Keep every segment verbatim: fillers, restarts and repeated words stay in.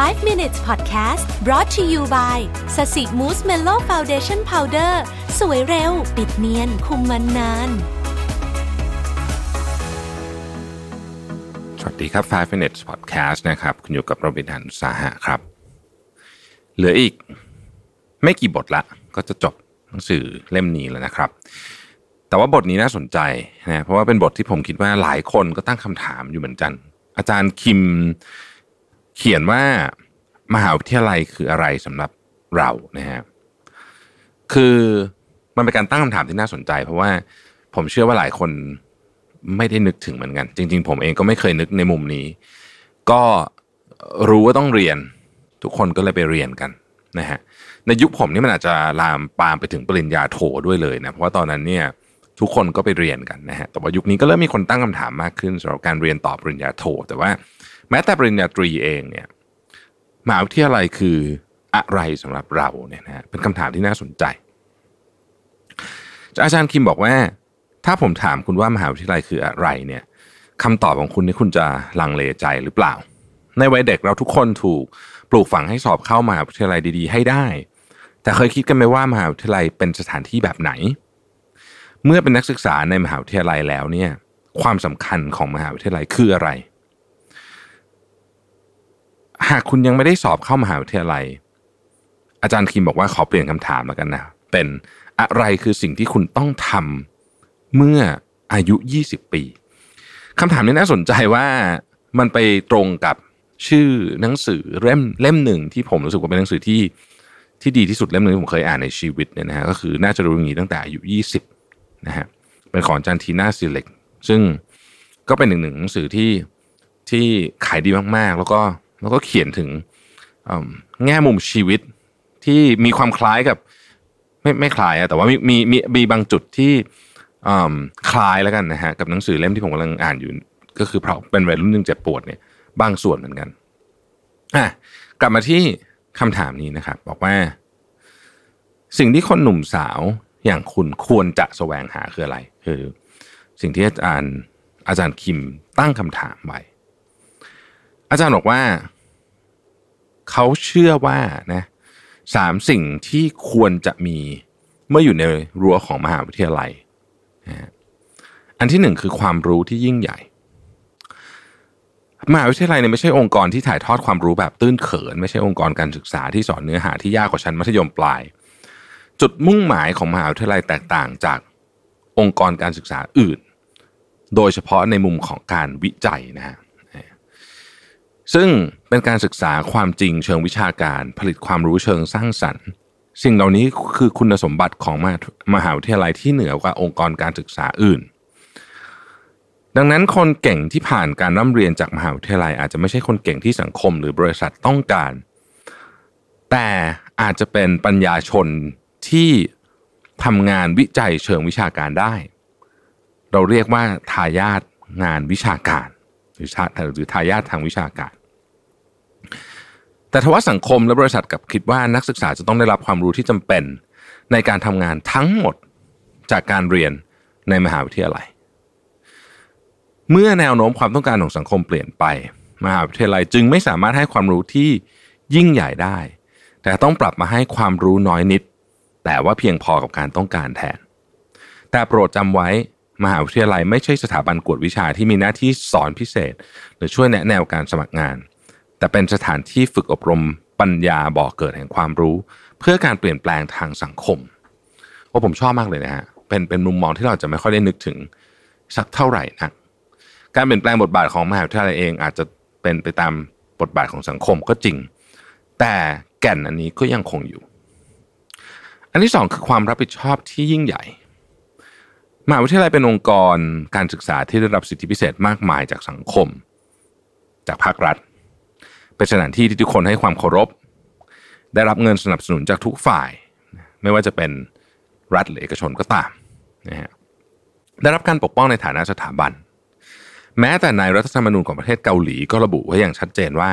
ไฟว์ minutes podcast brought to you by Sasi Moose Mellow Foundation Powder สวยเร็วปิดเนียนคุมมันนานสวัสดีครับไฟว์ minutes podcast นะครับคุณอยู่กับโรบินหันสาหะครับเหลืออีกไม่กี่บทละก็จะจบหนังสือเล่มนี้แล้วนะครับแต่ว่าบทนี้น่าสนใจนะเพราะว่าเป็นบทที่ผมคิดว่าหลายคนก็ตั้งคำถามอยู่เหมือนกันอาจารย์คิมเขียนว่ามหาวิทยาลัยคืออะไรสำหรับเรานะฮะคือมันเป็นการตั้งคำถามที่น่าสนใจเพราะว่าผมเชื่อว่าหลายคนไม่ได้นึกถึงเหมือนกันจริงๆผมเองก็ไม่เคยนึกในมุมนี้ก็รู้ว่าต้องเรียนทุกคนก็เลยไปเรียนกันนะฮะในยุคผมนี่มันอาจจะลามปามไปถึงปริญญาโทด้วยเลยนะเพราะว่าตอนนั้นเนี่ยทุกคนก็ไปเรียนกันนะฮะแต่ว่ายุคนี้ก็เริ่มมีคนตั้งคำถามมากขึ้นสำหรับการเรียนต่อปริญญาโทแต่ว่าแม้แต่ปริญญาตรีเองเนี่ยมหาวิทยาลัยคืออะไรสำหรับเราเนี่ยนะเป็นคำถามที่น่าสนใจอาจารย์คิมบอกว่าถ้าผมถามคุณว่ามหาวิทยาลัยคืออะไรเนี่ยคำตอบของคุณนี่คุณจะลังเลใจหรือเปล่าในวัยเด็กเราทุกคนถูกปลูกฝังให้สอบเข้ามหาวิทยาลัยดีๆให้ได้แต่เคยคิดกันไหมว่ามหาวิทยาลัยเป็นสถานที่แบบไหนเมื่อเป็นนักศึกษาในมหาวิทยาลัยแล้วเนี่ยความสำคัญของมหาวิทยาลัยคืออะไรหากคุณยังไม่ได้สอบเข้ามหาวิทยาลัยอาจารย์คิมบอกว่าขอเปลี่ยนคำถามแล้วกันนะเป็นอะไรคือสิ่งที่คุณต้องทำเมื่ออายุยี่สิบปีคำถามนี้น่าสนใจว่ามันไปตรงกับชื่อหนังสือเล่มเล่มหนึ่งที่ผมรู้สึกว่าเป็นหนังสือที่ที่ดีที่สุดเล่มหนึ่งที่ผมเคยอ่านในชีวิตเนี่ยนะฮะก็คือน่าจะรู้อย่างนี้ตั้งแต่อายุยี่สิบนะฮะเป็นของอาจารย์ทีน่าซิเล็กซึ่งก็เป็นหนึ่งหนังสือที่ที่ขายดีมากๆแล้วก็แล้วก็เขียนถึงแง่มุมชีวิตที่มีความคล้ายกับไม่ไม่คล้ายอะแต่ว่ามีมีมีมีบางจุดที่คล้ายแล้วกันนะฮะกับหนังสือเล่มที่ผมกำลังอ่านอยู่ก็คือเพราะเป็นวัยรุ่นหนึ่งเจ็บปวดเนี่ยบางส่วนเหมือนกันอ่ะกลับมาที่คำถามนี้นะครับบอกว่าสิ่งที่คนหนุ่มสาวอย่างคุณควรจะแสวงหาคืออะไรคือสิ่งที่อาจารย์อาจารย์คิมตั้งคำถามไว้อาจารย์บอกว่าเขาเชื่อว่านะสามสิ่งที่ควรจะมีเมื่ออยู่ในรั้วของมหาวิทยาลัยอันที่หนึ่งคือความรู้ที่ยิ่งใหญ่มหาวิทยาลัยเนี่ยไม่ใช่องค์กรที่ถ่ายทอดความรู้แบบตื้นเขินไม่ใช่องค์กรการศึกษาที่สอนเนื้อหาที่ยากกว่าชั้นมัธยมปลายจุดมุ่งหมายของมหาวิทยาลัยแตกต่างจากองค์กรการศึกษาอื่นโดยเฉพาะในมุมของการวิจัยนะฮะซึ่งเป็นการศึกษาความจริงเชิงวิชาการผลิตความรู้เชิงสร้างสรรค์สิ่งเหล่านี้คือคุณสมบัติของมหาวิทยาลัยที่เหนือกว่าองค์กรการศึกษาอื่นดังนั้นคนเก่งที่ผ่านการร่ำเรียนจากมหาวิทยาลัยอาจจะไม่ใช่คนเก่งที่สังคมหรือบริษัทต้องการแต่อาจจะเป็นปัญญาชนที่ทำงานวิจัยเชิงวิชาการได้เราเรียกว่าทายาทงานวิชาการหรือทายาททางวิชาการแต่ทว่าสังคมและบริษัทกับคิดว่านักศึกษาจะต้องได้รับความรู้ที่จำเป็นในการทำงานทั้งหมดจากการเรียนในมหาวิทยาลัยเมื่อแนวโน้มความต้องการของสังคมเปลี่ยนไปมหาวิทยาลัยจึงไม่สามารถให้ความรู้ที่ยิ่งใหญ่ได้แต่ต้องปรับมาให้ความรู้น้อยนิดแต่ว่าเพียงพอกับการต้องการแทนแต่โปรดจำไว้มหาวิทยาลัยไม่ใช่สถาบันกวดวิชาที่มีหน้าที่สอนพิเศษหรือช่วยแนะแนวการสมัครงานแต่เป็นสถานที่ฝึกอบรมปัญญาบ่อเกิดแห่งความรู้เพื่อการเปลี่ยนแปลงทางสังคมโอ้ผมชอบมากเลยนะฮะเป็นเป็นมุมมองที่เราจะไม่ค่อยได้นึกถึงสักเท่าไหร่นะการเปลี่ยนแปลงบทบาทของมหาวิทยาลัยเองอาจจะเป็นไปตามบทบาทของสังคมก็จริงแต่แก่นอันนี้ก็ยังคงอยู่อันที่สองคือความรับผิดชอบที่ยิ่งใหญ่มหาวิทยาลัยเป็นองค์กรการศึกษาที่ได้รับสิทธิพิเศษมากมายจากสังคมจากภาครัฐเป็นสถานที่ที่ทุกคนให้ความเคารพได้รับเงินสนับสนุนจากทุกฝ่ายไม่ว่าจะเป็นรัฐหรือเอกชนก็ตามนะฮะได้รับการปกป้องในฐานะสถาบันแม้แต่ในรัฐธรรมนูญของประเทศเกาหลีก็ระบุไว้อย่างชัดเจนว่า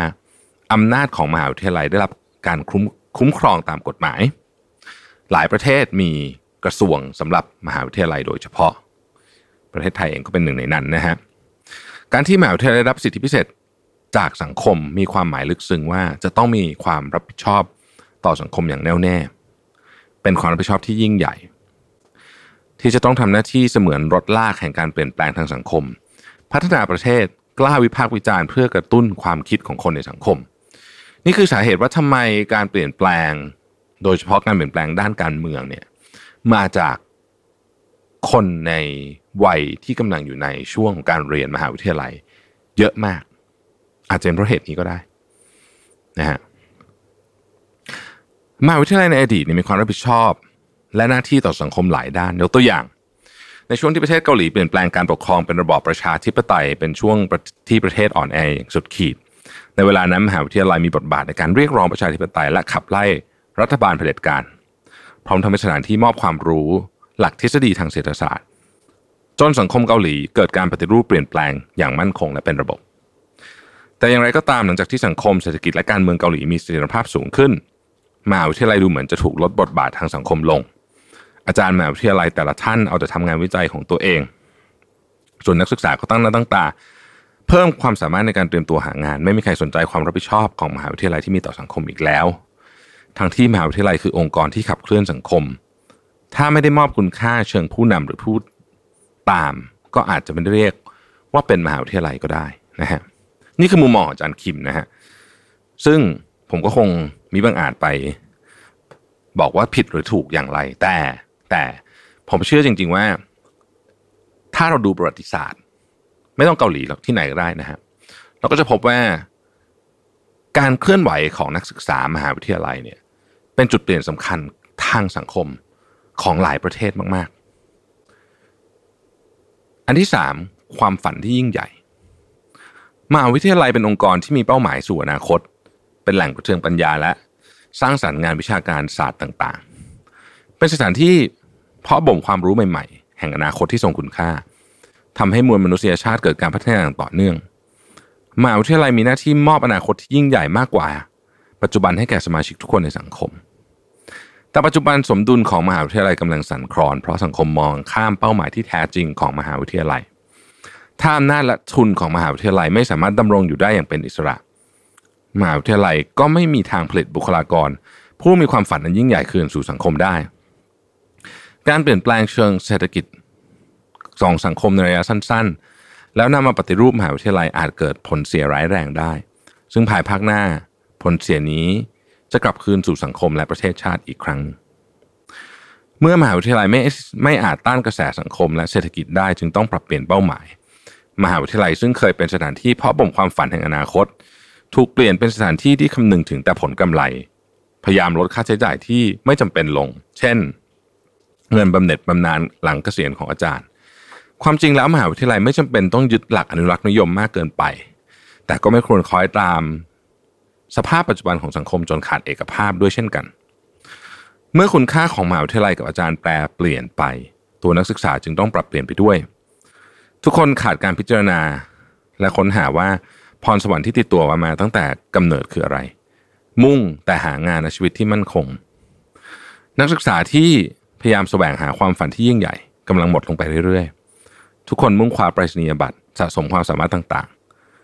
อำนาจของมหาวิทยาลัยได้รับการคุ้มครองตามกฎหมายหลายประเทศมีกระทรวงสำหรับมหาวิทยาลัยโดยเฉพาะประเทศไทยเองก็เป็นหนึ่งในนั้นนะฮะการที่มหาวิทยาลัยได้รับสิทธิพิเศษ จากสังคมมีความหมายลึกซึ้งว่าจะต้องมีความรับผิดชอบต่อสังคมอย่างแน่วแน่เป็นความรับผิดชอบที่ยิ่งใหญ่ที่จะต้องทำหน้าที่เสมือนรถลากแห่งการเปลี่ยนแปลงทางสังคมพัฒนาประเทศกล้าวิพากษ์วิจารณ์เพื่อกระตุ้นความคิดของคนในสังคมนี่คือสาเหตุว่าทำไมการเปลี่ยนแปลงโดยเฉพาะการเปลี่ยนแปลงด้านการเมืองเนี่ยมาจากคนในวัยที่กำลังอยู่ในช่วงการเรียนมหาวิทยาลัยเยอะมากอาจจะเป็นเพราะเหตุนี้ก็ได้นะฮะมหาวิทยาลัยในอดีตมีความรับผิดชอบและหน้าที่ต่อสังคมหลายด้านยกตัวอย่างในช่วงที่ประเทศเกาหลีเปลี่ยนแปลงการปกครองเป็นระบอบประชาธิปไตยเป็นช่วงที่ประเทศอ่อนแออย่างสุดขีดในเวลานั้นมหาวิทยาลัยมีบทบาทในการเรียกร้องประชาธิปไตยและขับไล่รัฐบาลเผด็จการพร้อมทำให้สถานที่มอบความรู้หลักทฤษฎีทางเศรษฐศาสตร์จนสังคมเกาหลีเกิดการปฏิรูปเปลี่ยนแปลงอย่างมั่นคงและเป็นระบบแต่อย่างไรก็ตามหลังจากที่สังคมเศรษฐกิจและการเมืองเกาหลีมีเสถียรภาพสูงขึ้นมหาวิทยาลัยดูเหมือนจะถูกลดบทบาททางสังคมลงอาจารย์มหาวิทยาลัยแต่ละท่านเอาแต่ทำงานวิจัยของตัวเองส่วนนักศึกษาก็ตั้งหน้าตั้งตาเพิ่มความสามารถในการเตรียมตัวหางานไม่มีใครสนใจความรับผิดชอบของมหาวิทยาลัยที่มีต่อสังคมอีกแล้วทั้งที่มหาวิทยาลัยคือองค์กรที่ขับเคลื่อนสังคมถ้าไม่ได้มอบคุณค่าเชิงผู้นำหรือผู้ตามก็อาจจะไม่ได้เรียกว่าเป็นมหาวิทยาลัยก็ได้นะฮะนี่คือมุมมองอาจารย์คิมนะฮะซึ่งผมก็คงมีบางอาจไปบอกว่าผิดหรือถูกอย่างไรแต่แต่ผมเชื่อจริงๆว่าถ้าเราดูประวัติศาสตร์ไม่ต้องเกาหลีหรอกที่ไหนก็ได้นะฮะเราก็จะพบว่าการเคลื่อนไหวของนักศึกษามหาวิทยาลัยเนี่ยเป็นจุดเปลี่ยนสำคัญทางสังคมของหลายประเทศมากๆอันที่สามความฝันที่ยิ่งใหญ่มหาวิทยาลัยเป็นองค์กรที่มีเป้าหมายสู่อนาคตเป็นแหล่งเชิงปัญญาและสร้างสรรค์งานวิชาการศาสตร์ต่างๆเป็นสถานที่เพาะบ่มความรู้ใหม่ๆแห่งอนาคตที่ทรงคุณค่าทำให้มวลมนุษยชาติเกิดการพัฒนาอย่างต่อเนื่องมหาวิทยาลัยมีหน้าที่มอบอนาคตที่ยิ่งใหญ่มากกว่าปัจจุบันให้แก่สมาชิกทุกคนในสังคมแต่ปัจจุบันสมดุลของมหาวิทยาลัยกำลังสั่นคลอนเพราะสังคมมองข้ามเป้าหมายที่แท้จริงของมหาวิทยาลัยถ้าอำนาจและทุนของมหาวิทยาลัยไม่สามารถดำรงอยู่ได้อย่างเป็นอิสระมหาวิทยาลัยก็ไม่มีทางผลิตบุคลากรผู้มีความฝันอันยิ่งใหญ่คืนสู่สังคมได้การเปลี่ยนแปลงเชิงเศรษฐกิจสองสังคมในระยะสั้นๆแล้วนำมาปฏิรูปมหาวิทยาลัยอาจเกิดผลเสียร้ายแรงได้ซึ่งภายภาคหน้าผลเสียนี้จะกลับคืนสู่สังคมและประเทศชาติอีกครั้งเมื่อมหาวิทยาลัยไม่ไม่อาจต้านกระแสสังคมและเศรษฐกิจได้จึงต้องปรับเปลี่ยนเป้าหมายมหาวิทยาลัยซึ่งเคยเป็นสถานที่เพาะบ่มความฝันแห่งอนาคตถูกเปลี่ยนเป็นสถานที่ที่คำนึงถึงแต่ผลกำไรพยายามลดค่าใช้จ่ายที่ไม่จำเป็นลงเช่นเงินบำเหน็จบำนาญหลังเกษียณของอาจารย์ความจริงแล้วมหาวิทยาลัยไม่จำเป็นต้องยึดหลักอนุรักษ์นิยมมากเกินไปแต่ก็ไม่ควรคล้อยตามสภาพปัจจุบันของสังคมจนขาดเอกภาพด้วยเช่นกันเมื่อคุณค่าของมหาวิทยาลัยกับอาจารย์แปรเปลี่ยนไปตัวนักศึกษาจึงต้องปรับเปลี่ยนไปด้วยทุกคนขาดการพิจารณาและค้นหาว่าพรสวรรค์ที่ติดตัวมาตั้งแต่กำเนิดคืออะไรมุ่งแต่หางานในชีวิตที่มั่นคงนักศึกษาที่พยายามแสวงหาความฝันที่ยิ่งใหญ่กำลังหมดลงไปเรื่อยๆทุกคนมุ่งคว้าไปรษณียบัตรสะสมความสามารถต่าง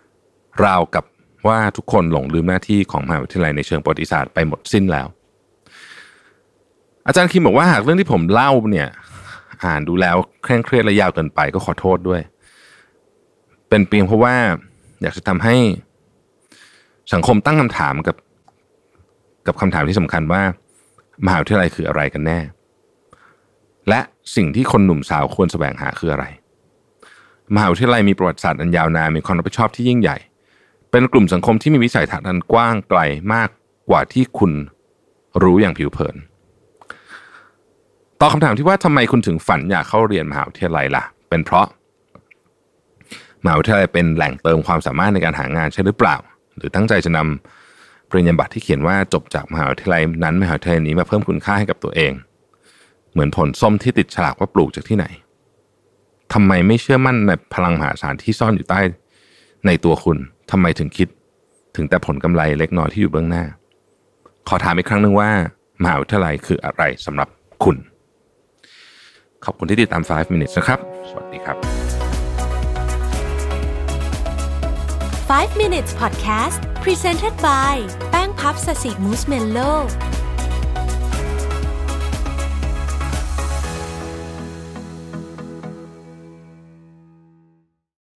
ๆราวกับว่าทุกคนหลงลืมหน้าที่ของมหาวิทยาลัยในเชิงประวัติศาสตร์ไปหมดสิ้นแล้วอาจารย์คิมบอกว่าหากเรื่องที่ผมเล่าเนี่ยอ่านดูแล้วเคร่งเครียดและยาวเกินไปก็ขอโทษด้วยเป็นเพียงเพราะว่าอยากจะทำให้สังคมตั้งคำถามกับกับคำถามที่สำคัญว่ามหาวิทยาลัยคืออะไรกันแน่และสิ่งที่คนหนุ่มสาวควรแสวงหาคืออะไรมหาวิทยาลัยมีประวัติศาสตร์อันยาวนานมีความรับผิดชอบที่ยิ่งใหญ่เป็นกลุ่มสังคมที่มีวิสัยทัศน์อันกว้างไกลมากกว่าที่คุณรู้อย่างผิวเผินตอบคำถามที่ว่าทำไมคุณถึงฝันอยากเข้าเรียนมหาวิทยาลัยล่ะเป็นเพราะมหาวิทยาลัยเป็นแหล่งเติมความสามารถในการหางานใช่หรือเปล่าหรือตั้งใจจะนำปริญญาบัตรที่เขียนว่าจบจากมหาวิทยาลัยนั้นมหาวิทยาลัยนี้มาเพิ่มคุณค่าให้กับตัวเองเหมือนผลส้มที่ติดฉลากว่าปลูกจากที่ไหนทำไมไม่เชื่อมั่นในพลังมหาศาลที่ซ่อนอยู่ใต้ในตัวคุณทำไมถึงคิดถึงแต่ผลกำไรเล็กน้อยที่อยู่เบื้องหน้าขอถามอีกครั้งนึงว่ามหาวิทยาลัยคืออะไรสำหรับคุณขอบคุณที่ติดตามไฟว์ minutes นะครับสวัสดีครับ five minutes podcast presented by แป้งพับ Sasi Moose Mellow